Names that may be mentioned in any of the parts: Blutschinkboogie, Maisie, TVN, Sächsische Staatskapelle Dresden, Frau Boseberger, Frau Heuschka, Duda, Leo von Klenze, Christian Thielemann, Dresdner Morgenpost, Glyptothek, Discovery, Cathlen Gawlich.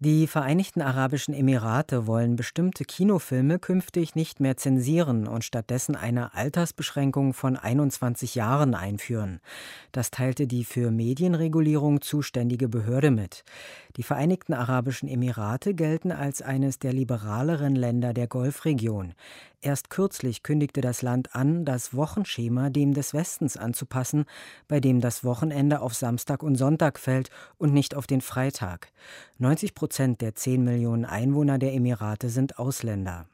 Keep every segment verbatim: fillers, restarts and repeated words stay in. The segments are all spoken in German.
Die Vereinigten Arabischen Emirate wollen bestimmte Kinofilme künftig nicht mehr zensieren und stattdessen eine Altersbeschränkung von einundzwanzig Jahren einführen. Das teilte die für Medienregulierung zuständige Behörde mit. Die Vereinigten Arabischen Emirate gelten als eines der liberaleren Länder der Golfregion. Erst kürzlich kündigte das Land an, das Wochenschema dem des Westens anzupassen, bei dem das Wochenende auf Samstag und Sonntag fällt und nicht auf den Freitag. neunzig Prozent der zehn Millionen Einwohner der Emirate sind Ausländer.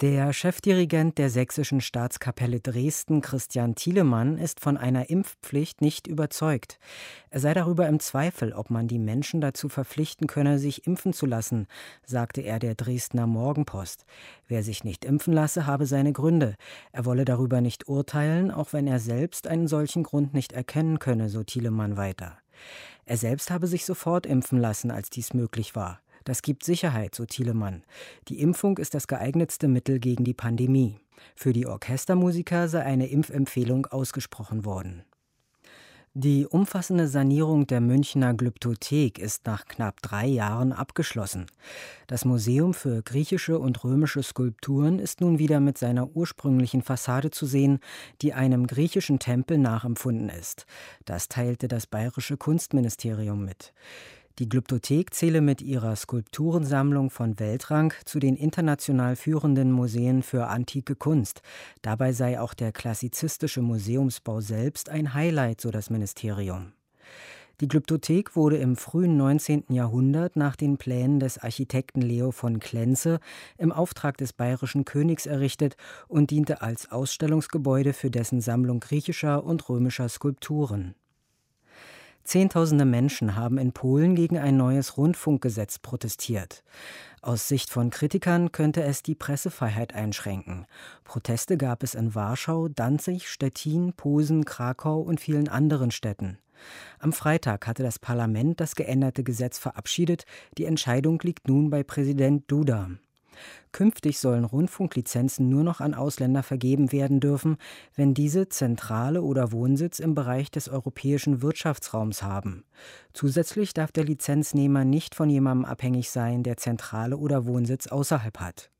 Der Chefdirigent der Sächsischen Staatskapelle Dresden, Christian Thielemann, ist von einer Impfpflicht nicht überzeugt. Er sei darüber im Zweifel, ob man die Menschen dazu verpflichten könne, sich impfen zu lassen, sagte er der Dresdner Morgenpost. Wer sich nicht impfen lasse, habe seine Gründe. Er wolle darüber nicht urteilen, auch wenn er selbst einen solchen Grund nicht erkennen könne, so Thielemann weiter. Er selbst habe sich sofort impfen lassen, als dies möglich war. Das gibt Sicherheit, so Thielemann. Die Impfung ist das geeignetste Mittel gegen die Pandemie. Für die Orchestermusiker sei eine Impfempfehlung ausgesprochen worden. Die umfassende Sanierung der Münchner Glyptothek ist nach knapp drei Jahren abgeschlossen. Das Museum für griechische und römische Skulpturen ist nun wieder mit seiner ursprünglichen Fassade zu sehen, die einem griechischen Tempel nachempfunden ist. Das teilte das Bayerische Kunstministerium mit. Die Glyptothek zähle mit ihrer Skulpturensammlung von Weltrang zu den international führenden Museen für antike Kunst. Dabei sei auch der klassizistische Museumsbau selbst ein Highlight, so das Ministerium. Die Glyptothek wurde im frühen neunzehnten Jahrhundert nach den Plänen des Architekten Leo von Klenze im Auftrag des bayerischen Königs errichtet und diente als Ausstellungsgebäude für dessen Sammlung griechischer und römischer Skulpturen. Zehntausende Menschen haben in Polen gegen ein neues Rundfunkgesetz protestiert. Aus Sicht von Kritikern könnte es die Pressefreiheit einschränken. Proteste gab es in Warschau, Danzig, Stettin, Posen, Krakau und vielen anderen Städten. Am Freitag hatte das Parlament das geänderte Gesetz verabschiedet. Die Entscheidung liegt nun bei Präsident Duda. Künftig sollen Rundfunklizenzen nur noch an Ausländer vergeben werden dürfen, wenn diese Zentrale oder Wohnsitz im Bereich des europäischen Wirtschaftsraums haben. Zusätzlich darf der Lizenznehmer nicht von jemandem abhängig sein, der Zentrale oder Wohnsitz außerhalb hat.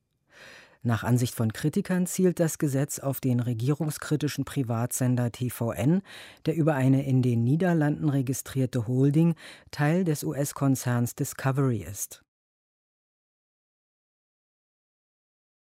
Nach Ansicht von Kritikern zielt das Gesetz auf den regierungskritischen Privatsender T V N, der über eine in den Niederlanden registrierte Holding Teil des U S-Konzerns Discovery ist.